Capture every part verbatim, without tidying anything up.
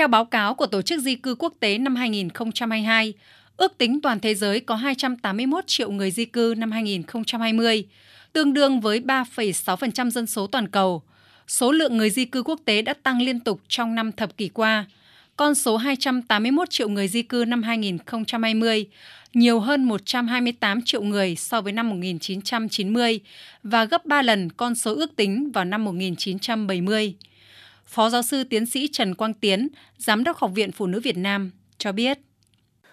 Theo báo cáo của Tổ chức Di cư Quốc tế năm hai nghìn không trăm hai mươi hai, ước tính toàn thế giới có hai trăm tám mươi mốt triệu người di cư năm hai nghìn không trăm hai mươi, tương đương với ba phẩy sáu phần trăm dân số toàn cầu. Số lượng người di cư quốc tế đã tăng liên tục trong năm thập kỷ qua. Con số hai trăm tám mươi mốt triệu người di cư năm hai nghìn không trăm hai mươi, nhiều hơn một trăm hai mươi tám triệu người so với năm một nghìn chín trăm chín mươi và gấp ba lần con số ước tính vào năm một nghìn chín trăm bảy mươi. Phó giáo sư tiến sĩ Trần Quang Tiến, Giám đốc Học viện Phụ nữ Việt Nam, cho biết.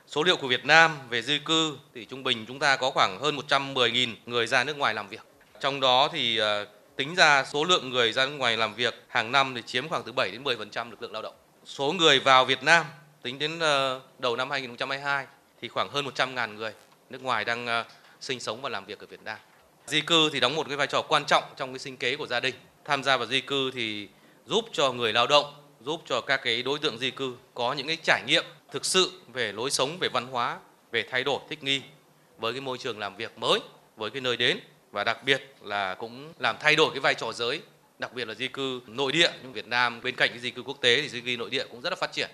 Số liệu của Việt Nam về di cư thì trung bình chúng ta có khoảng hơn một trăm mười nghìn người ra nước ngoài làm việc. Trong đó thì tính ra số lượng người ra nước ngoài làm việc hàng năm thì chiếm khoảng từ bảy đến mười phần trăm lực lượng lao động. Số người vào Việt Nam tính đến đầu năm hai nghìn không trăm hai mươi hai thì khoảng hơn một trăm nghìn người nước ngoài đang sinh sống và làm việc ở Việt Nam. Di cư thì đóng một cái vai trò quan trọng trong cái sinh kế của gia đình. Tham gia vào di cư thì giúp cho người lao động, giúp cho các cái đối tượng di cư có những cái trải nghiệm thực sự về lối sống, về văn hóa, về thay đổi, thích nghi với cái môi trường làm việc mới, với cái nơi đến, và đặc biệt là cũng làm thay đổi cái vai trò giới, đặc biệt là di cư nội địa. Nhưng Việt Nam bên cạnh cái di cư quốc tế thì di cư nội địa cũng rất là phát triển.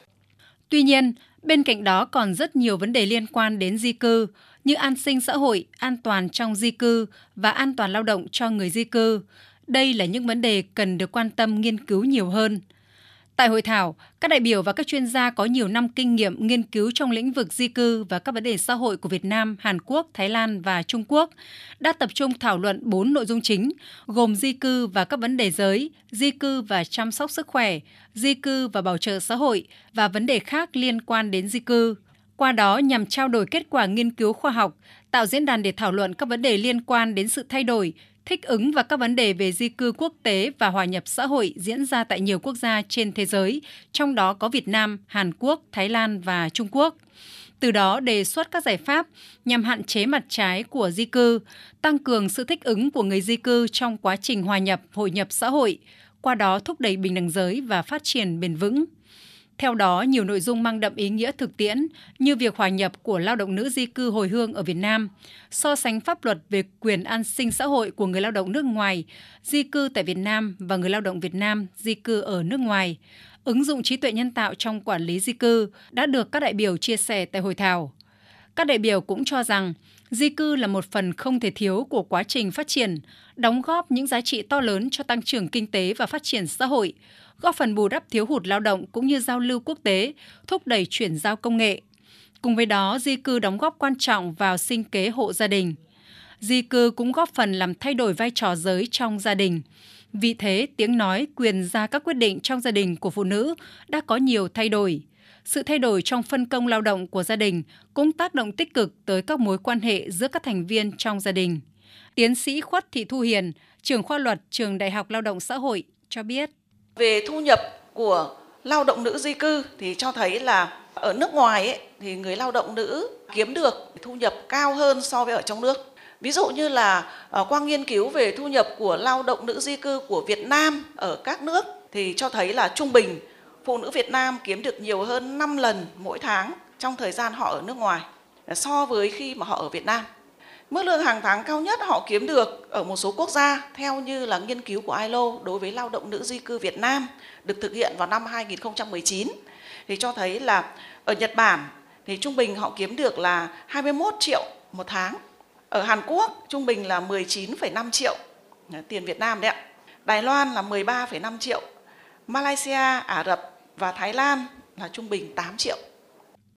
Tuy nhiên, bên cạnh đó còn rất nhiều vấn đề liên quan đến di cư như an sinh xã hội, an toàn trong di cư và an toàn lao động cho người di cư. Đây là những vấn đề cần được quan tâm nghiên cứu nhiều hơn. Tại hội thảo, các đại biểu và các chuyên gia có nhiều năm kinh nghiệm nghiên cứu trong lĩnh vực di cư và các vấn đề xã hội của Việt Nam, Hàn Quốc, Thái Lan và Trung Quốc đã tập trung thảo luận bốn nội dung chính, gồm di cư và các vấn đề giới, di cư và chăm sóc sức khỏe, di cư và bảo trợ xã hội và vấn đề khác liên quan đến di cư. Qua đó nhằm trao đổi kết quả nghiên cứu khoa học, tạo diễn đàn để thảo luận các vấn đề liên quan đến sự thay đổi, thích ứng và các vấn đề về di cư quốc tế và hòa nhập xã hội diễn ra tại nhiều quốc gia trên thế giới, trong đó có Việt Nam, Hàn Quốc, Thái Lan và Trung Quốc. Từ đó đề xuất các giải pháp nhằm hạn chế mặt trái của di cư, tăng cường sự thích ứng của người di cư trong quá trình hòa nhập, hội nhập xã hội, qua đó thúc đẩy bình đẳng giới và phát triển bền vững. Theo đó, nhiều nội dung mang đậm ý nghĩa thực tiễn như việc hòa nhập của lao động nữ di cư hồi hương ở Việt Nam, so sánh pháp luật về quyền an sinh xã hội của người lao động nước ngoài, di cư tại Việt Nam và người lao động Việt Nam di cư ở nước ngoài, ứng dụng trí tuệ nhân tạo trong quản lý di cư đã được các đại biểu chia sẻ tại hội thảo. Các đại biểu cũng cho rằng di cư là một phần không thể thiếu của quá trình phát triển, đóng góp những giá trị to lớn cho tăng trưởng kinh tế và phát triển xã hội, góp phần bù đắp thiếu hụt lao động cũng như giao lưu quốc tế, thúc đẩy chuyển giao công nghệ. Cùng với đó, di cư đóng góp quan trọng vào sinh kế hộ gia đình. Di cư cũng góp phần làm thay đổi vai trò giới trong gia đình. Vì thế, tiếng nói, quyền ra các quyết định trong gia đình của phụ nữ đã có nhiều thay đổi. Sự thay đổi trong phân công lao động của gia đình cũng tác động tích cực tới các mối quan hệ giữa các thành viên trong gia đình. Tiến sĩ Khuất Thị Thu Hiền, trưởng khoa luật Trường Đại học Lao động Xã hội, cho biết. Về thu nhập của lao động nữ di cư thì cho thấy là ở nước ngoài ấy, thì người lao động nữ kiếm được thu nhập cao hơn so với ở trong nước. Ví dụ như là qua nghiên cứu về thu nhập của lao động nữ di cư của Việt Nam ở các nước thì cho thấy là trung bình phụ nữ Việt Nam kiếm được nhiều hơn năm lần mỗi tháng trong thời gian họ ở nước ngoài so với khi mà họ ở Việt Nam. Mức lương hàng tháng cao nhất họ kiếm được ở một số quốc gia theo như là nghiên cứu của i lờ o đối với lao động nữ di cư Việt Nam được thực hiện vào năm hai nghìn không trăm mười chín thì cho thấy là ở Nhật Bản thì trung bình họ kiếm được là hai mươi mốt triệu một tháng. Ở Hàn Quốc trung bình là mười chín phẩy năm triệu tiền Việt Nam đấy ạ. Đài Loan là mười ba phẩy năm triệu. Malaysia, Ả Rập và Thái Lan là trung bình tám triệu.